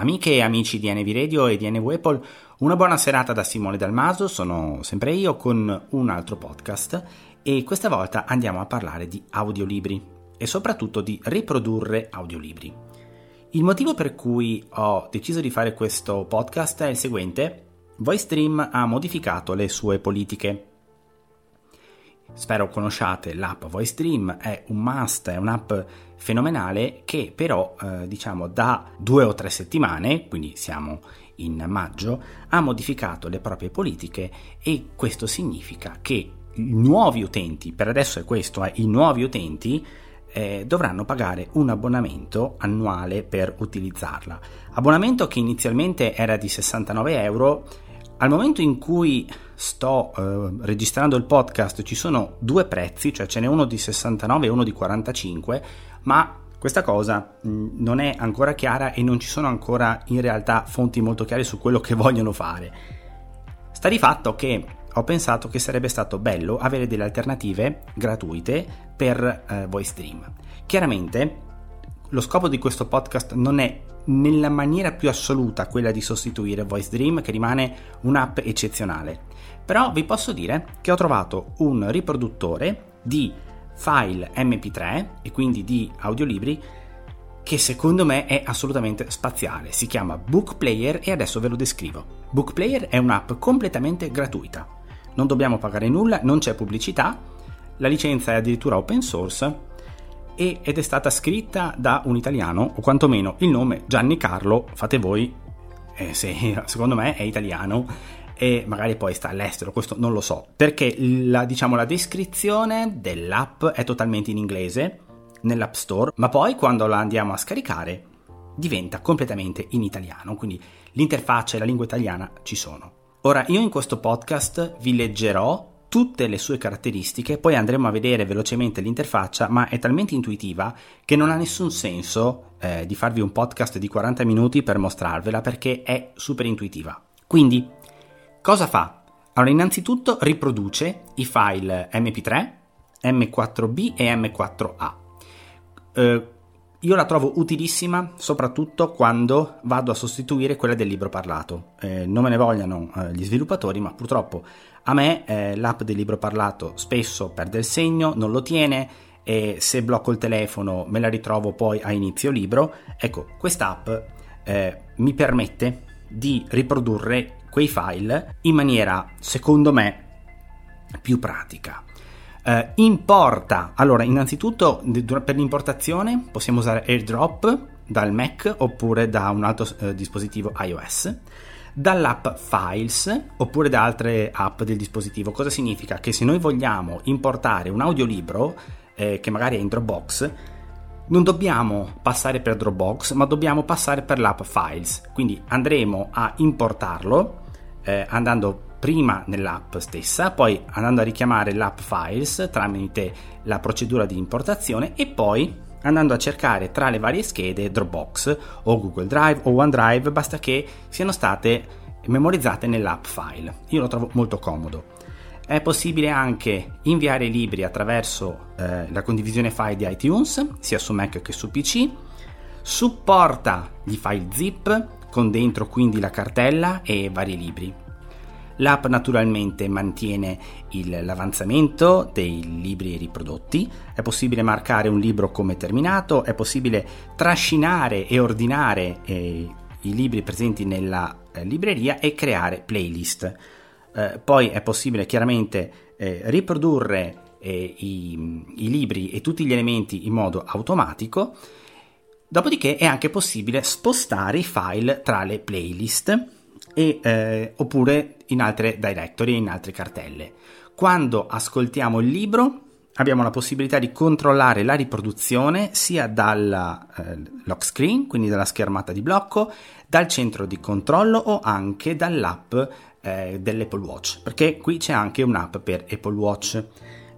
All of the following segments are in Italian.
Amiche e amici di NV Radio e di NV Apple, una buona serata da Simone Dal Maso, sono sempre io con un altro podcast e questa volta andiamo a parlare di audiolibri e soprattutto di riprodurre audiolibri. Il motivo per cui ho deciso di fare questo podcast è il seguente: Voice Dream ha modificato le sue politiche. Spero conosciate l'app Voice Dream, è un must, è un'app fenomenale che però da 2 o 3 settimane, quindi siamo in maggio, ha modificato le proprie politiche e questo significa che i nuovi utenti, per adesso è questo, i nuovi utenti dovranno pagare un abbonamento annuale per utilizzarla. Abbonamento che inizialmente era di 69 euro. Al momento in cui sto registrando il podcast ci sono 2 prezzi, cioè ce n'è uno di 69 e uno di 45, ma questa cosa non è ancora chiara e non ci sono ancora in realtà fonti molto chiare su quello che vogliono fare. Sta di fatto che ho pensato che sarebbe stato bello avere delle alternative gratuite per Voice Dream. Chiaramente lo scopo di questo podcast non è nella maniera più assoluta quella di sostituire Voice Dream, che rimane un'app eccezionale, però vi posso dire che ho trovato un riproduttore di file mp3 e quindi di audiolibri che secondo me è assolutamente spaziale. Si chiama Bookplayer e adesso ve lo descrivo. Bookplayer è un'app completamente gratuita, non dobbiamo pagare nulla, non c'è pubblicità, la licenza è addirittura open source ed è stata scritta da un italiano, o quantomeno il nome Gianni Carlo, fate voi, se secondo me è italiano e magari poi sta all'estero, questo non lo so, perché la descrizione dell'app è totalmente in inglese nell'App Store, ma poi quando la andiamo a scaricare diventa completamente in italiano, quindi l'interfaccia e la lingua italiana ci sono. Ora io in questo podcast vi leggerò tutte le sue caratteristiche, poi andremo a vedere velocemente l'interfaccia, ma è talmente intuitiva che non ha nessun senso di farvi un podcast di 40 minuti per mostrarvela, perché è super intuitiva. Quindi, cosa fa? Allora, innanzitutto riproduce i file mp3, m4b e m4a. Io la trovo utilissima soprattutto quando vado a sostituire quella del libro parlato. Non me ne vogliano gli sviluppatori, ma purtroppo a me l'app del libro parlato spesso perde il segno, non lo tiene e se blocco il telefono me la ritrovo poi a inizio libro. Ecco, quest'app mi permette di riprodurre quei file in maniera, secondo me, più pratica. Importa. Allora, innanzitutto per l'importazione possiamo usare AirDrop dal Mac oppure da un altro dispositivo iOS, dall'app Files oppure da altre app del dispositivo. Cosa significa? Che se noi vogliamo importare un audiolibro che magari è in Dropbox, non dobbiamo passare per Dropbox, ma dobbiamo passare per l'app Files. Quindi andremo a importarlo andando prima nell'app stessa, poi andando a richiamare l'app Files tramite la procedura di importazione e poi andando a cercare tra le varie schede Dropbox o Google Drive o OneDrive, basta che siano state memorizzate nell'app File. Io lo trovo molto comodo. È possibile anche inviare libri attraverso la condivisione file di iTunes, sia su Mac che su PC. Supporta gli file zip con dentro quindi la cartella e vari libri. L'app naturalmente mantiene l'avanzamento dei libri riprodotti, è possibile marcare un libro come terminato, è possibile trascinare e ordinare i libri presenti nella libreria e creare playlist. Poi è possibile chiaramente riprodurre i libri e tutti gli elementi in modo automatico, dopodiché è anche possibile spostare i file tra le playlist e oppure in altre directory, in altre cartelle. Quando ascoltiamo il libro abbiamo la possibilità di controllare la riproduzione sia dalla lock screen, quindi dalla schermata di blocco, dal centro di controllo o anche dall'app dell'Apple Watch, perché qui c'è anche un'app per Apple Watch.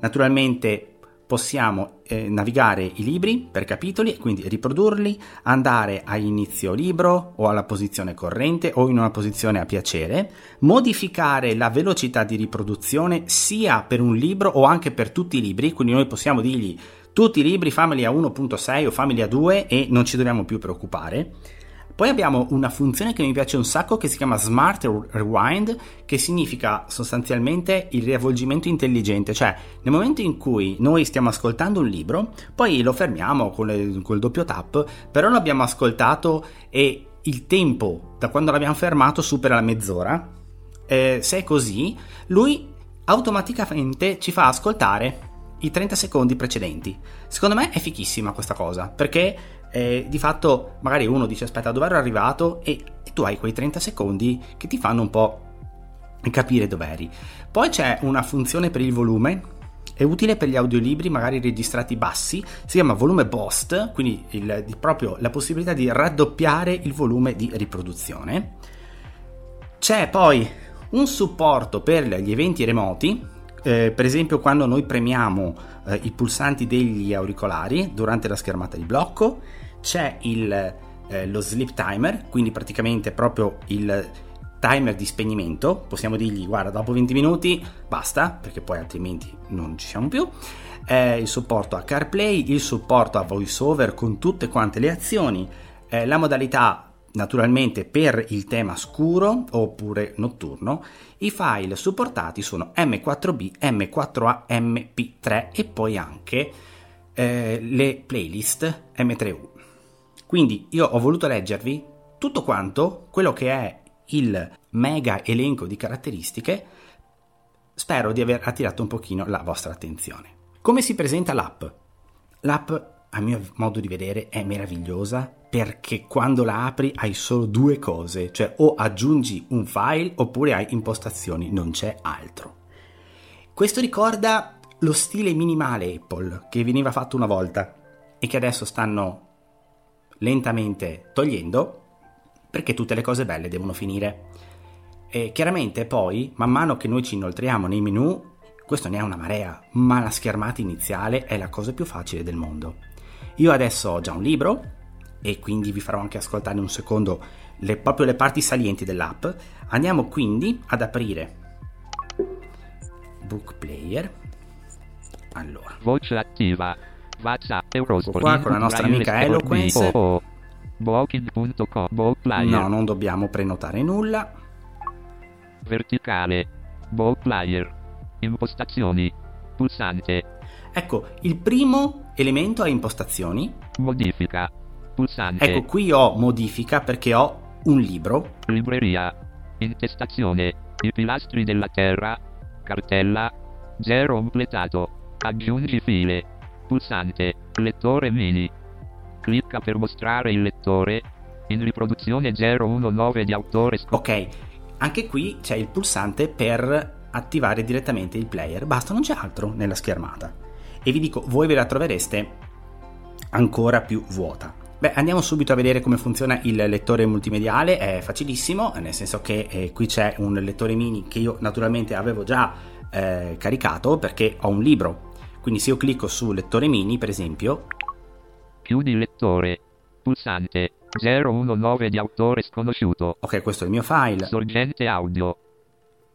Naturalmente possiamo navigare i libri per capitoli, quindi riprodurli, andare a inizio libro o alla posizione corrente o in una posizione a piacere, modificare la velocità di riproduzione sia per un libro o anche per tutti i libri, quindi noi possiamo dirgli tutti i libri fammeli a 1.6 o fammeli a 2 e non ci dobbiamo più preoccupare. Poi abbiamo una funzione che mi piace un sacco che si chiama Smart Rewind, che significa sostanzialmente il riavvolgimento intelligente, cioè nel momento in cui noi stiamo ascoltando un libro, poi lo fermiamo col doppio tap, però l'abbiamo ascoltato e il tempo da quando l'abbiamo fermato supera la mezz'ora, se è così lui automaticamente ci fa ascoltare i 30 secondi precedenti. Secondo me è fichissima questa cosa, perché di fatto magari uno dice aspetta, dove ero arrivato, e tu hai quei 30 secondi che ti fanno un po' capire dove eri. Poi c'è una funzione per il volume, è utile per gli audiolibri magari registrati bassi, si chiama volume boost, quindi proprio la possibilità di raddoppiare il volume di riproduzione. C'è poi un supporto per gli eventi remoti, per esempio quando noi premiamo i pulsanti degli auricolari durante la schermata di blocco. C'è lo sleep timer, quindi praticamente proprio il timer di spegnimento, possiamo dirgli guarda dopo 20 minuti basta, perché poi altrimenti non ci siamo più. Il supporto a CarPlay, il supporto a VoiceOver con tutte quante le azioni, la modalità naturalmente per il tema scuro oppure notturno. I file supportati sono M4B, M4A, MP3 e poi anche le playlist M3U. Quindi io ho voluto leggervi tutto quanto quello che è il mega elenco di caratteristiche. Spero di aver attirato un pochino la vostra attenzione. Come si presenta l'app? L'app a mio modo di vedere è meravigliosa, perché quando la apri hai solo due cose, cioè o aggiungi un file oppure hai impostazioni, non c'è altro. Questo ricorda lo stile minimale Apple che veniva fatto una volta e che adesso stanno lentamente togliendo, perché tutte le cose belle devono finire. E chiaramente poi, man mano che noi ci inoltriamo nei menu, questo ne è una marea, ma la schermata iniziale è la cosa più facile del mondo. Io adesso ho già un libro e quindi vi farò anche ascoltare un secondo proprio le parti salienti dell'app. Andiamo quindi ad aprire Bookplayer. Allora, voce attiva, WhatsApp, qua con la nostra amica Eloquence. No, non dobbiamo prenotare nulla. Verticale, Bookplayer, impostazioni, pulsante. Ecco, il primo elemento è impostazioni. Modifica, pulsante. Ecco, qui ho modifica perché ho un libro. Libreria, intestazione, i pilastri della terra, cartella, zero completato, aggiungi file, pulsante, lettore mini. Clicca per mostrare il lettore, in riproduzione 019 di autore. Ok, anche qui c'è il pulsante per attivare direttamente il player, basta, non c'è altro nella schermata. E vi dico, voi ve la trovereste ancora più vuota. Beh, andiamo subito a vedere come funziona il lettore multimediale. È facilissimo, nel senso che qui c'è un lettore mini che io naturalmente avevo già caricato, perché ho un libro. Quindi se io clicco su lettore mini, per esempio, chiudi lettore, pulsante, 019 di autore sconosciuto. Ok, questo è il mio file. Sorgente audio,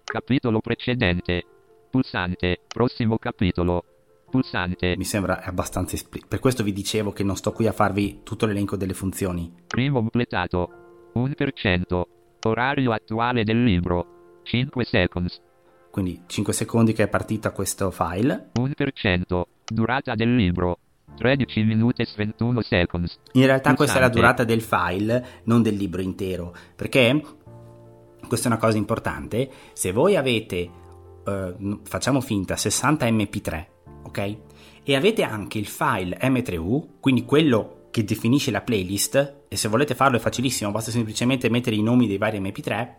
capitolo precedente, pulsante, prossimo capitolo, pulsante. Mi sembra abbastanza esplicito, per questo vi dicevo che non sto qui a farvi tutto l'elenco delle funzioni. Primo completato, 1%, orario attuale del libro, 5 seconds. Quindi 5 secondi che è partita questo file. 1%, durata del libro, 13 minuti e 21 seconds. In realtà questa è la durata del file, non del libro intero, perché questa è una cosa importante. Se voi avete, facciamo finta, 60 mp3, ok? E avete anche il file m3u, quindi quello che definisce la playlist, e se volete farlo è facilissimo, basta semplicemente mettere i nomi dei vari mp3,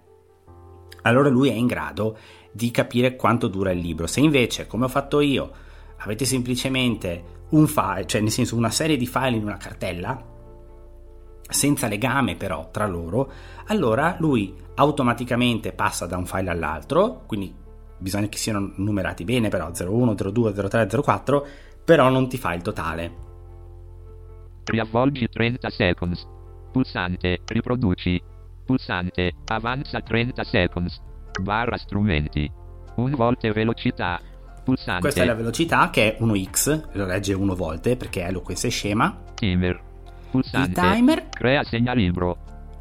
allora lui è in grado di capire quanto dura il libro. Se invece, come ho fatto io, avete semplicemente un file, cioè nel senso una serie di file in una cartella senza legame però tra loro, allora lui automaticamente passa da un file all'altro, quindi bisogna che siano numerati bene però, 01, 02, 03, 04, però non ti fa il totale. Riavvolgi 30 seconds, pulsante, riproduci, pulsante, avanza 30 seconds, barra strumenti, 1 volta velocità. Pulsante. Questa è la velocità che è 1x, lo legge 1 volte perché è Eloquence scema. Timer. Pulsante. Il timer. Crea segnalibro.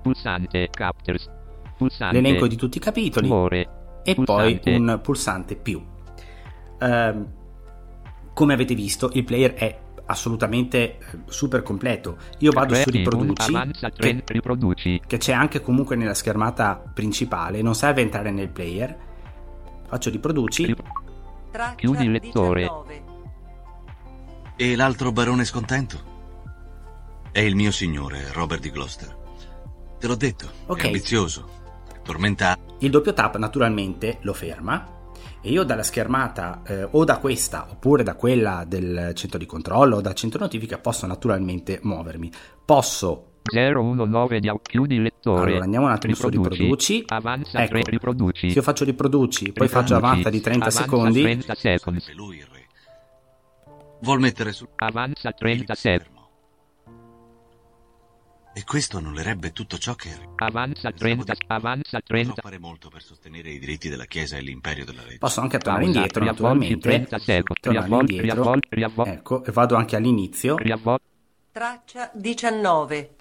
Pulsante Captures. Pulsante. L'elenco di tutti i capitoli. More. E pulsante. Poi un pulsante più. Come avete visto, il player è assolutamente super completo. Io vado su riproduci, che c'è anche comunque nella schermata principale, non serve entrare nel player. Faccio riproduci, chiudi il lettore. 19. E l'altro barone scontento è il mio signore Robert di Gloucester, te l'ho detto. Okay. È ambizioso, tormentato. Il doppio tap naturalmente lo ferma. E io dalla schermata o da questa oppure da quella del centro di controllo o dal centro notifica posso naturalmente muovermi. Posso 019 di chiudi lettore. Allora andiamo un attimo riproduci, su riproduci. Avanza, ecco, 3, riproduci. Se io faccio riproduci, poi faccio avanza di 30 avanza secondi. 30 secondi. Vuol mettere su avanza 30 secondi. E questo annullerebbe tutto ciò che... Avanza 30, avanza 30. Posso fare molto per sostenere i diritti della Chiesa e l'imperio della legge. Posso anche tornare indietro, naturalmente. 30 secondi, tornare indietro. Ecco, e vado anche all'inizio. Traccia 19.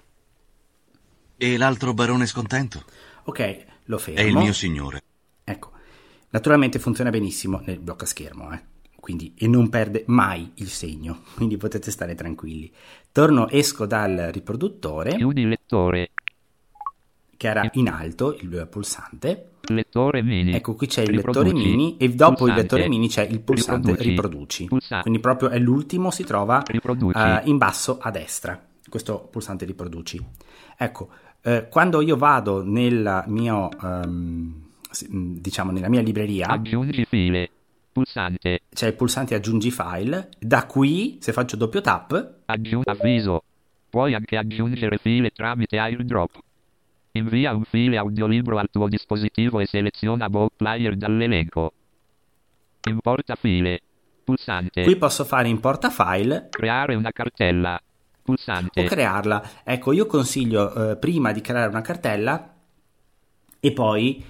E l'altro barone scontento? Ok, lo fermo. È il mio signore. Ecco, naturalmente funziona benissimo nel blocca schermo, Quindi, e non perde mai il segno, quindi potete stare tranquilli. Torno, esco dal riproduttore, chiudi lettore, che era in alto il pulsante lettore mini. Ecco, qui c'è il lettore mini e dopo pulsante, il lettore mini c'è il pulsante riproduci. Quindi proprio è l'ultimo, si trova in basso a destra, questo pulsante riproduci. Ecco, quando io vado nel mio diciamo nella mia libreria, aggiungi file, pulsante. C'è il pulsante aggiungi file. Da qui, se faccio doppio tap, avviso, puoi anche aggiungere file tramite AirDrop. Invia un file audiolibro al tuo dispositivo e seleziona Bookplayer dall'elenco. Importa file, pulsante. Qui posso fare importa file, creare una cartella, pulsante, o crearla. Ecco, io consiglio prima di creare una cartella e poi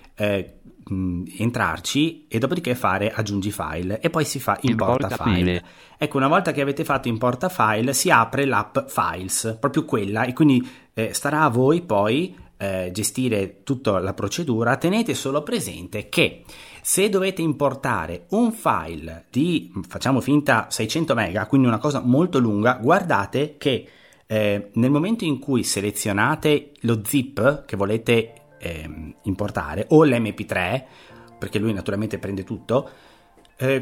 entrarci e dopodiché fare aggiungi file e poi si fa importa file. Ecco, una volta che avete fatto importa file si apre l'app Files, proprio quella, e quindi starà a voi poi gestire tutta la procedura. Tenete solo presente che se dovete importare un file di, facciamo finta, 600 mega, quindi una cosa molto lunga, guardate che nel momento in cui selezionate lo zip che volete importare o l'mp3, perché lui naturalmente prende tutto,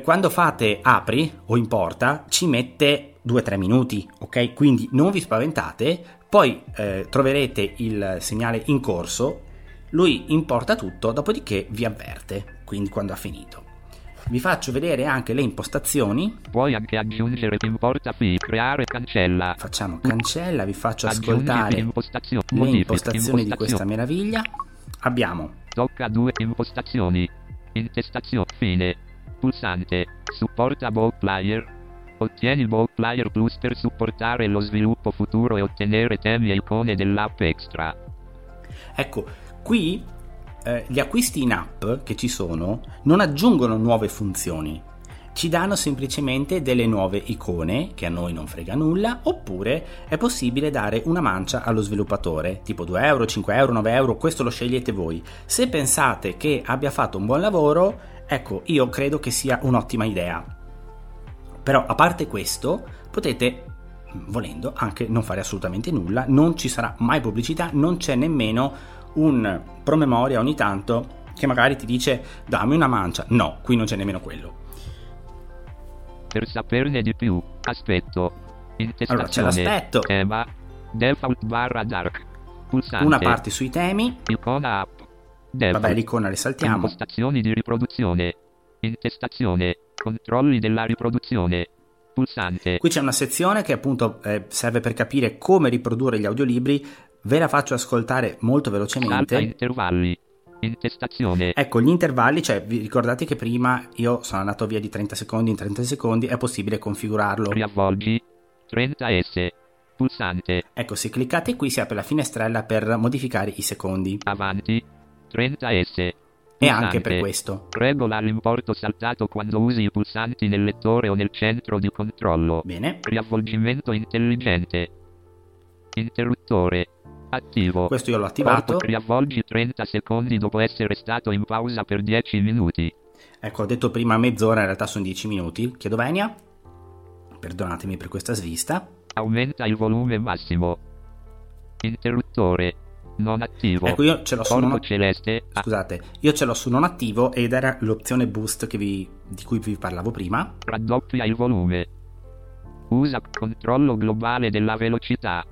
quando fate apri o importa ci mette 2-3 minuti, ok? Quindi non vi spaventate, poi troverete il segnale in corso, lui importa tutto, dopodiché vi avverte, quindi quando ha finito. Vi faccio vedere anche le impostazioni. Puoi anche aggiungere importa file, creare cancella. Facciamo cancella, vi faccio ascoltare le impostazioni di questa meraviglia. Abbiamo tocca due impostazioni, intestazione, fine, pulsante, supporta Bookplayer. Ottieni Bookplayer Plus per supportare lo sviluppo futuro e ottenere temi e icone dell'app extra. Ecco, qui gli acquisti in app che ci sono non aggiungono nuove funzioni, ci danno semplicemente delle nuove icone che a noi non frega nulla, oppure è possibile dare una mancia allo sviluppatore, tipo 2 euro, 5 euro, 9 euro, questo lo scegliete voi. Se pensate che abbia fatto un buon lavoro, ecco, io credo che sia un'ottima idea. Però a parte questo, potete, volendo, anche non fare assolutamente nulla, non ci sarà mai pubblicità, non c'è nemmeno un promemoria ogni tanto che magari ti dice dammi una mancia. No, qui non c'è nemmeno quello. Per saperne di più, aspetto. Allora c'è l'aspetto, tema, default barra dark, pulsante, una parte sui temi, icona app, default. Vabbè, l'icona le saltiamo. Impostazioni di riproduzione, intestazione, controlli della riproduzione, pulsante. Qui c'è una sezione che appunto serve per capire come riprodurre gli audiolibri. Ve la faccio ascoltare molto velocemente. Salta intervalli, intestazione. Ecco, gli intervalli, cioè vi ricordate che prima io sono andato via di 30 secondi in 30 secondi, è possibile configurarlo. Riavvolgi, 30s, pulsante. Ecco, se cliccate qui si apre la finestrella per modificare i secondi. Avanti, 30s. E anche per questo. Regola l'importo saltato quando usi i pulsanti nel lettore o nel centro di controllo. Bene. Riavvolgimento intelligente. Interruttore. Attivo. Questo io l'ho attivato. Riavvolgi 30 secondi dopo essere stato in pausa per 10 minuti. Ecco, ho detto prima mezz'ora, in realtà sono 10 minuti. Chiedo venia. Perdonatemi per questa svista. Aumenta il volume massimo. Interruttore non attivo. Ecco, io ce l'ho su non attivo. Scusate, io ce l'ho su non attivo ed era l'opzione boost che di cui vi parlavo prima. Raddoppia il volume. Usa controllo globale della velocità.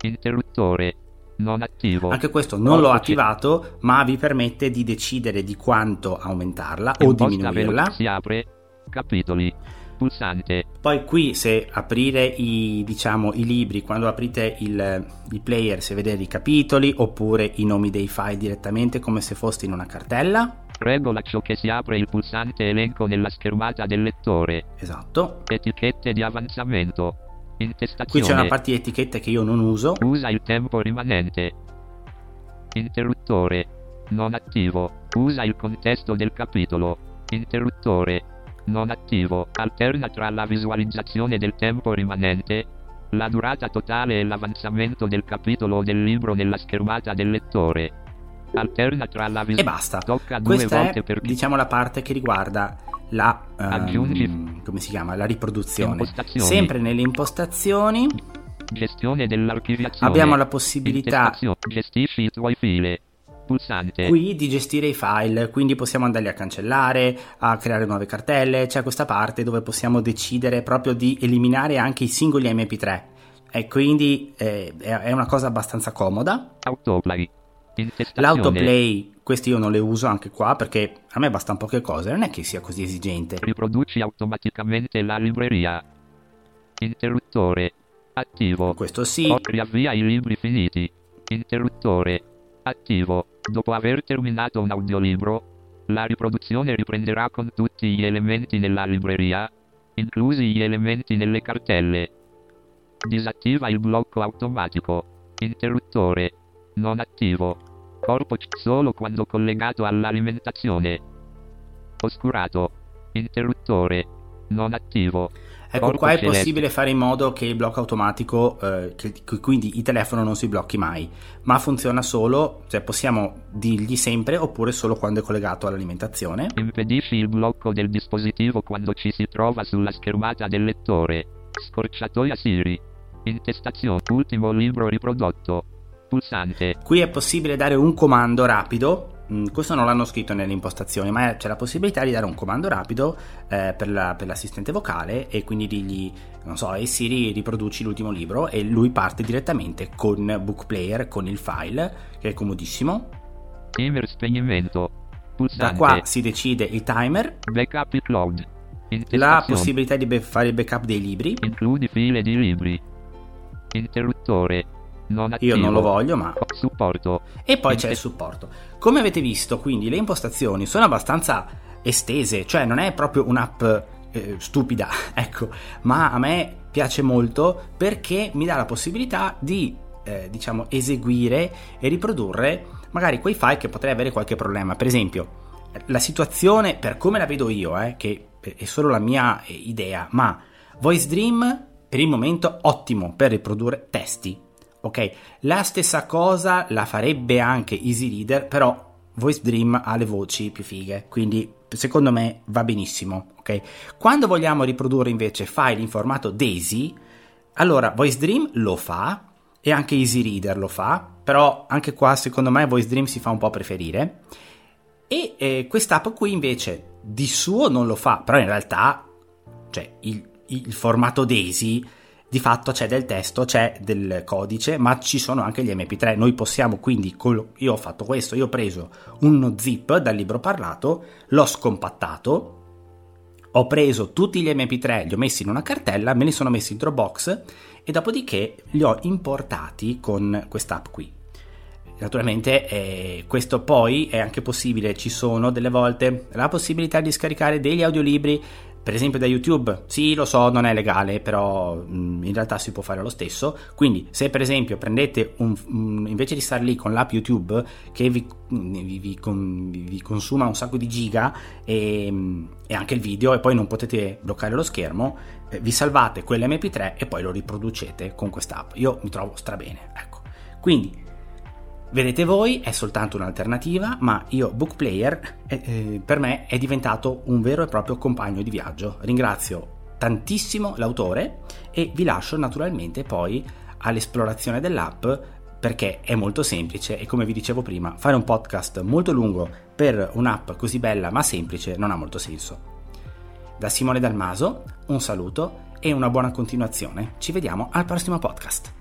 Interruttore non attivo. Anche questo non l'ho attivato, ma vi permette di decidere di quanto aumentarla o diminuirla. Si apre capitoli. Pulsante. Poi qui, se aprire i libri, quando aprite il player, se vedete i capitoli oppure i nomi dei file direttamente come se foste in una cartella. Regola ciò che si apre il pulsante elenco nella schermata del lettore. Esatto. Etichette di avanzamento. Intestazione. Qui c'è una parte di etichette che io non uso. Usa il tempo rimanente. Interruttore non attivo. Usa il contesto del capitolo. Interruttore non attivo. Alterna tra la visualizzazione del tempo rimanente, la durata totale e l'avanzamento del capitolo o del libro nella schermata del lettore. Alterna tra la visualizzazione. E basta. Tocca due volte per... diciamo la parte che riguarda la come si chiama? La riproduzione. Sempre nelle impostazioni. Gestione dell'archiviazione. Abbiamo la possibilità. Gestisci i tuoi file. Pulsante. Qui di gestire i file, quindi possiamo andarli a cancellare, a creare nuove cartelle. C'è questa parte dove possiamo decidere proprio di eliminare anche i singoli mp3 e quindi è una cosa abbastanza comoda. Autoplay. L'autoplay, questi io non le uso anche qua perché a me bastano poche cose, non è che sia così esigente. Riproduci automaticamente la libreria. Interruttore attivo. Questo sì. Riavvia i libri finiti. Interruttore attivo. Dopo aver terminato un audiolibro, la riproduzione riprenderà con tutti gli elementi nella libreria, inclusi gli elementi nelle cartelle. Disattiva il blocco automatico. Interruttore non attivo. Corpo solo quando collegato all'alimentazione. Oscurato. Interruttore non attivo. Ecco, corpo qua è celeste. Possibile fare in modo che il blocco automatico, quindi il telefono non si blocchi mai, ma funziona solo, cioè possiamo dirgli sempre oppure solo quando è collegato all'alimentazione. Impedisci il blocco del dispositivo quando ci si trova sulla schermata del lettore. Scorciatoia Siri. Intestazione. Ultimo libro riprodotto. Pulsante. Qui è possibile dare un comando rapido. Questo non l'hanno scritto nelle impostazioni, ma c'è la possibilità di dare un comando rapido per l'assistente vocale e quindi dirgli, non so, e Siri riproduci l'ultimo libro e lui parte direttamente con Bookplayer, con il file, che è comodissimo. Timer spegnimento. Pulsante. Da qua si decide il timer. Backup in cloud. La possibilità di fare il backup dei libri. Includi file di libri. Interruttore. Non attivo. Io non lo voglio, ma supporto. E poi c'è il supporto. Come avete visto, quindi le impostazioni sono abbastanza estese, cioè non è proprio un'app stupida, ecco, ma a me piace molto perché mi dà la possibilità di eseguire e riprodurre magari quei file che potrei avere qualche problema. Per esempio, la situazione per come la vedo io, che è solo la mia idea, ma Voice Dream per il momento ottimo per riprodurre testi. Ok, la stessa cosa la farebbe anche Easy Reader, però Voice Dream ha le voci più fighe, quindi secondo me va benissimo. Ok, quando vogliamo riprodurre invece file in formato DAISY, allora Voice Dream lo fa e anche Easy Reader lo fa, però anche qua secondo me Voice Dream si fa un po' preferire e quest'app qui invece di suo non lo fa, però in realtà cioè il formato DAISY di fatto c'è del testo, c'è del codice, ma ci sono anche gli mp3. Noi possiamo quindi, io ho fatto questo, io ho preso uno zip dal libro parlato, l'ho scompattato, ho preso tutti gli mp3, li ho messi in una cartella, me li sono messi in Dropbox e dopodiché li ho importati con quest'app qui. Naturalmente questo poi è anche possibile, ci sono delle volte la possibilità di scaricare degli audiolibri per esempio da YouTube. Sì, lo so, non è legale, però in realtà si può fare lo stesso. Quindi se per esempio prendete invece di stare lì con l'app YouTube che vi consuma un sacco di giga e anche il video e poi non potete bloccare lo schermo, vi salvate quell'mp3 e poi lo riproducete con quest'app. Io mi trovo strabene, ecco. Quindi vedete voi, è soltanto un'alternativa, ma io Bookplayer per me è diventato un vero e proprio compagno di viaggio. Ringrazio tantissimo l'autore e vi lascio naturalmente poi all'esplorazione dell'app, perché è molto semplice e, come vi dicevo prima, fare un podcast molto lungo per un'app così bella ma semplice non ha molto senso. Da Simone Dal Maso un saluto e una buona continuazione. Ci vediamo al prossimo podcast.